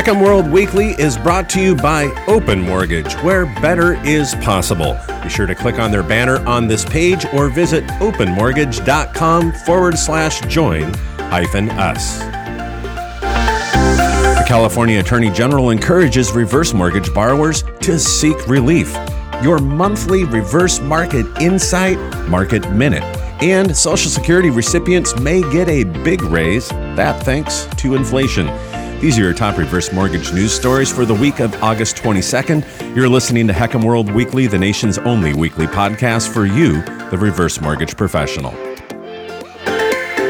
HECM World Weekly is brought to you by Open Mortgage, where better is possible. Be sure to click on their banner on this page or visit openmortgage.com/join-us. The California Attorney General encourages reverse mortgage borrowers to seek relief. Your monthly Reverse Market Insight, Market Minute, and Social Security recipients may get a big raise, that thanks to inflation. These are your top reverse mortgage news stories for the week of August 22nd. You're listening to HECM World Weekly, the nation's only weekly podcast for you, the reverse mortgage professional.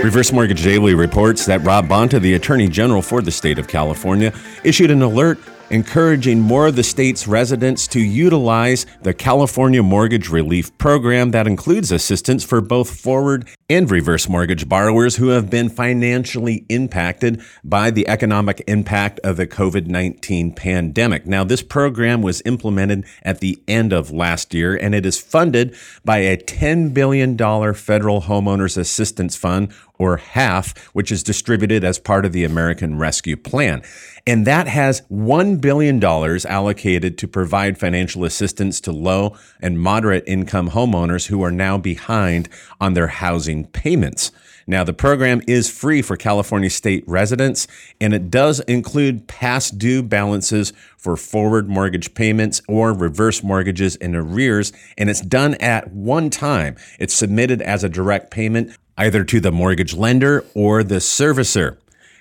Reverse Mortgage Daily reports that Rob Bonta, the Attorney General for the state of California, issued an alert encouraging more of the state's residents to utilize the California Mortgage Relief Program that includes assistance for both forward and reverse mortgage borrowers who have been financially impacted by the economic impact of the COVID-19 pandemic. Now, this program was implemented at the end of last year, and it is funded by a $10 billion Federal Homeowners Assistance Fund, or HAF, which is distributed as part of the American Rescue Plan. And that has $1 billion allocated to provide financial assistance to low and moderate income homeowners who are now behind on their housing payments. Now, the program is free for California state residents, and it does include past due balances for forward mortgage payments or reverse mortgages in arrears, and it's done at one time. It's submitted as a direct payment either to the mortgage lender or the servicer.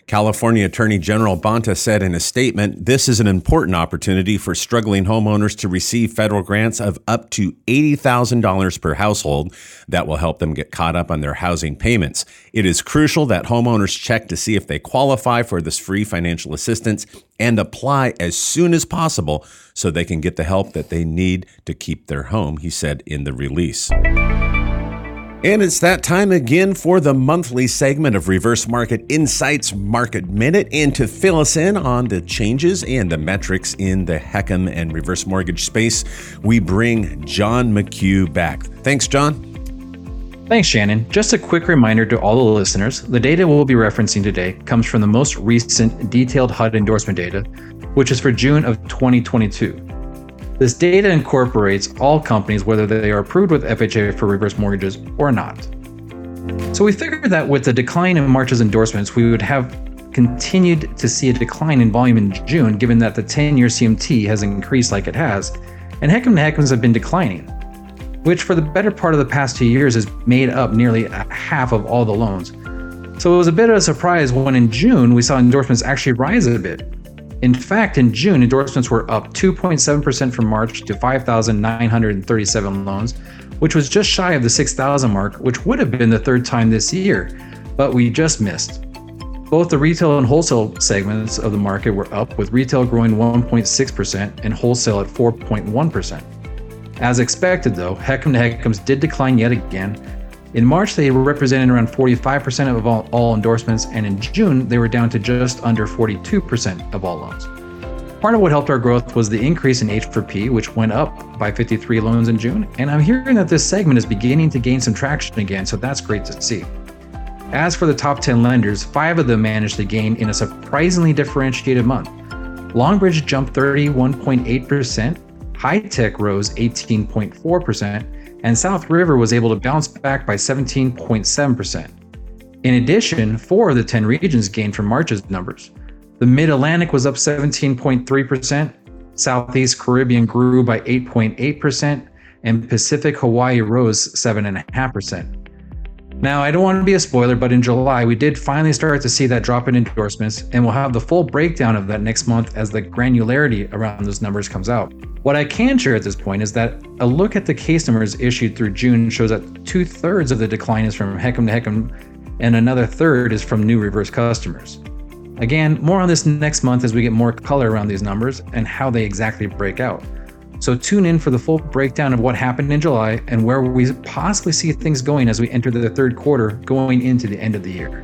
California Attorney General Bonta said in a statement, "This is an important opportunity for struggling homeowners to receive federal grants of up to $80,000 per household that will help them get caught up on their housing payments. It is crucial that homeowners check to see if they qualify for this free financial assistance and apply as soon as possible so they can get the help that they need to keep their home," he said in the release. And it's that time again for the monthly segment of Reverse Market Insights Market Minute, and to fill us in on the changes and the metrics in the HECM and reverse mortgage space, we bring John McHugh back. Thanks, John. Thanks, Shannon. Just a quick reminder to all the listeners, the data we'll be referencing today comes from the most recent detailed HUD endorsement data, which is for June of 2022. This data incorporates all companies, whether they are approved with FHA for reverse mortgages or not. So we figured that with the decline in March's endorsements, we would have continued to see a decline in volume in June, given that the 10-year CMT has increased like it has, and HECMs have been declining, which for the better part of the past 2 years has made up nearly a half of all the loans. So it was a bit of a surprise when in June, we saw endorsements actually rise a bit. In fact, in June, endorsements were up 2.7% from March to 5,937 loans, which was just shy of the 6,000 mark, which would have been the third time this year, but we just missed. Both the retail and wholesale segments of the market were up, with retail growing 1.6% and wholesale at 4.1%. As expected, though, HECM to HECMs did decline yet again. In March, they represented around 45% of all endorsements, and in June, they were down to just under 42% of all loans. Part of what helped our growth was the increase in H4P, which went up by 53 loans in June, and I'm hearing that this segment is beginning to gain some traction again, so that's great to see. As for the top 10 lenders, 5 of them managed to gain in a surprisingly differentiated month. Longbridge jumped 31.8%, High Tech rose 18.4%, and South River was able to bounce back by 17.7%. In addition, 4 of the 10 regions gained from March's numbers. The Mid-Atlantic was up 17.3%, Southeast Caribbean grew by 8.8%, and Pacific Hawaii rose 7.5%. Now, I don't want to be a spoiler, but in July, we did finally start to see that drop in endorsements, and we'll have the full breakdown of that next month as the granularity around those numbers comes out. What I can share at this point is that a look at the case numbers issued through June shows that 2/3 of the decline is from HECM to HECM, and another third is from new reverse customers. Again, more on this next month as we get more color around these numbers and how they exactly break out. So tune in for the full breakdown of what happened in July and where we possibly see things going as we enter the third quarter going into the end of the year.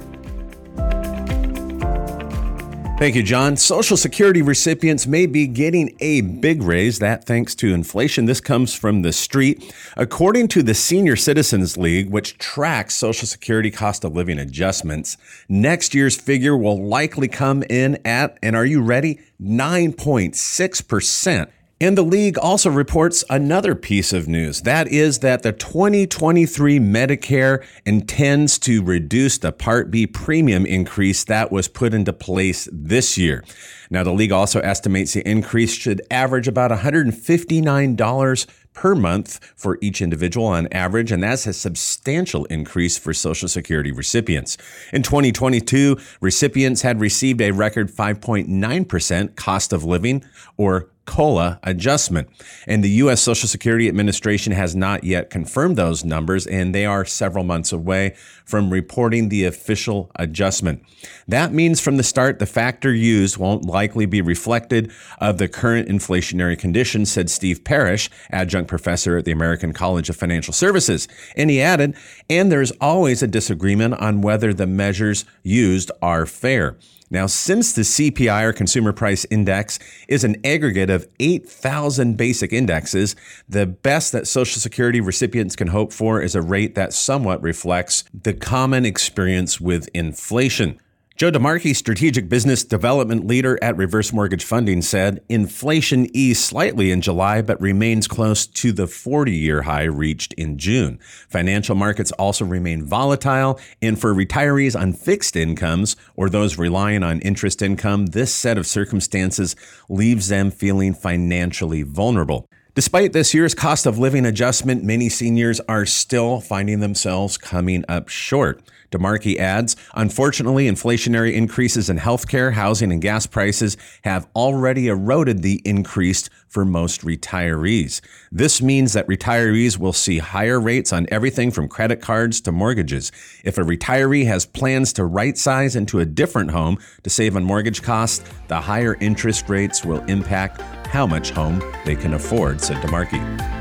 Thank you, John. Social Security recipients may be getting a big raise, that thanks to inflation. This comes from the street. According to the Senior Citizens League, which tracks Social Security cost of living adjustments, next year's figure will likely come in at, and are you ready, 9.6%. And the league also reports another piece of news. That is that the 2023 Medicare intends to reduce the Part B premium increase that was put into place this year. Now, the league also estimates the increase should average about $159 per month for each individual on average, and that's a substantial increase for Social Security recipients. In 2022, recipients had received a record 5.9% cost of living, or COLA adjustment. And the U.S. Social Security Administration has not yet confirmed those numbers, and they are several months away from reporting the official adjustment. That means from the start, the factor used won't likely be reflected of the current inflationary conditions, said Steve Parrish, adjunct professor at the American College of Financial Services. And he added, and there's always a disagreement on whether the measures used are fair. Now, since the CPI, or Consumer Price Index, is an aggregate of 8,000 basic indexes, the best that Social Security recipients can hope for is a rate that somewhat reflects the common experience with inflation. Joe DeMarkey, strategic business development leader at Reverse Mortgage Funding, said inflation eased slightly in July, but remains close to the 40-year high reached in June. Financial markets also remain volatile, and for retirees on fixed incomes or those relying on interest income, this set of circumstances leaves them feeling financially vulnerable. Despite this year's cost of living adjustment, many seniors are still finding themselves coming up short. DeMarkey adds, unfortunately, inflationary increases in healthcare, housing, and gas prices have already eroded the increase for most retirees. This means that retirees will see higher rates on everything from credit cards to mortgages. If a retiree has plans to right-size into a different home to save on mortgage costs, the higher interest rates will impact how much home they can afford, said DeMarkey.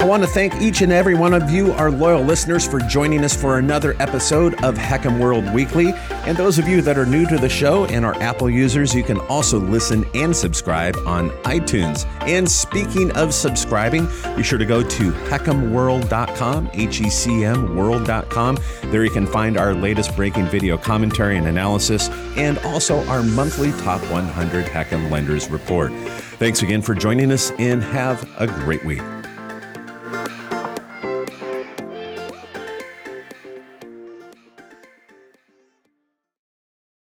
I want to thank each and every one of you, our loyal listeners, for joining us for another episode of HECM World Weekly. And those of you that are new to the show and are Apple users, you can also listen and subscribe on iTunes. And speaking of subscribing, be sure to go to HECMworld.com, HECMworld.com. There you can find our latest breaking video commentary and analysis, and also our monthly Top 100 HECM Lenders Report. Thanks again for joining us, and have a great week.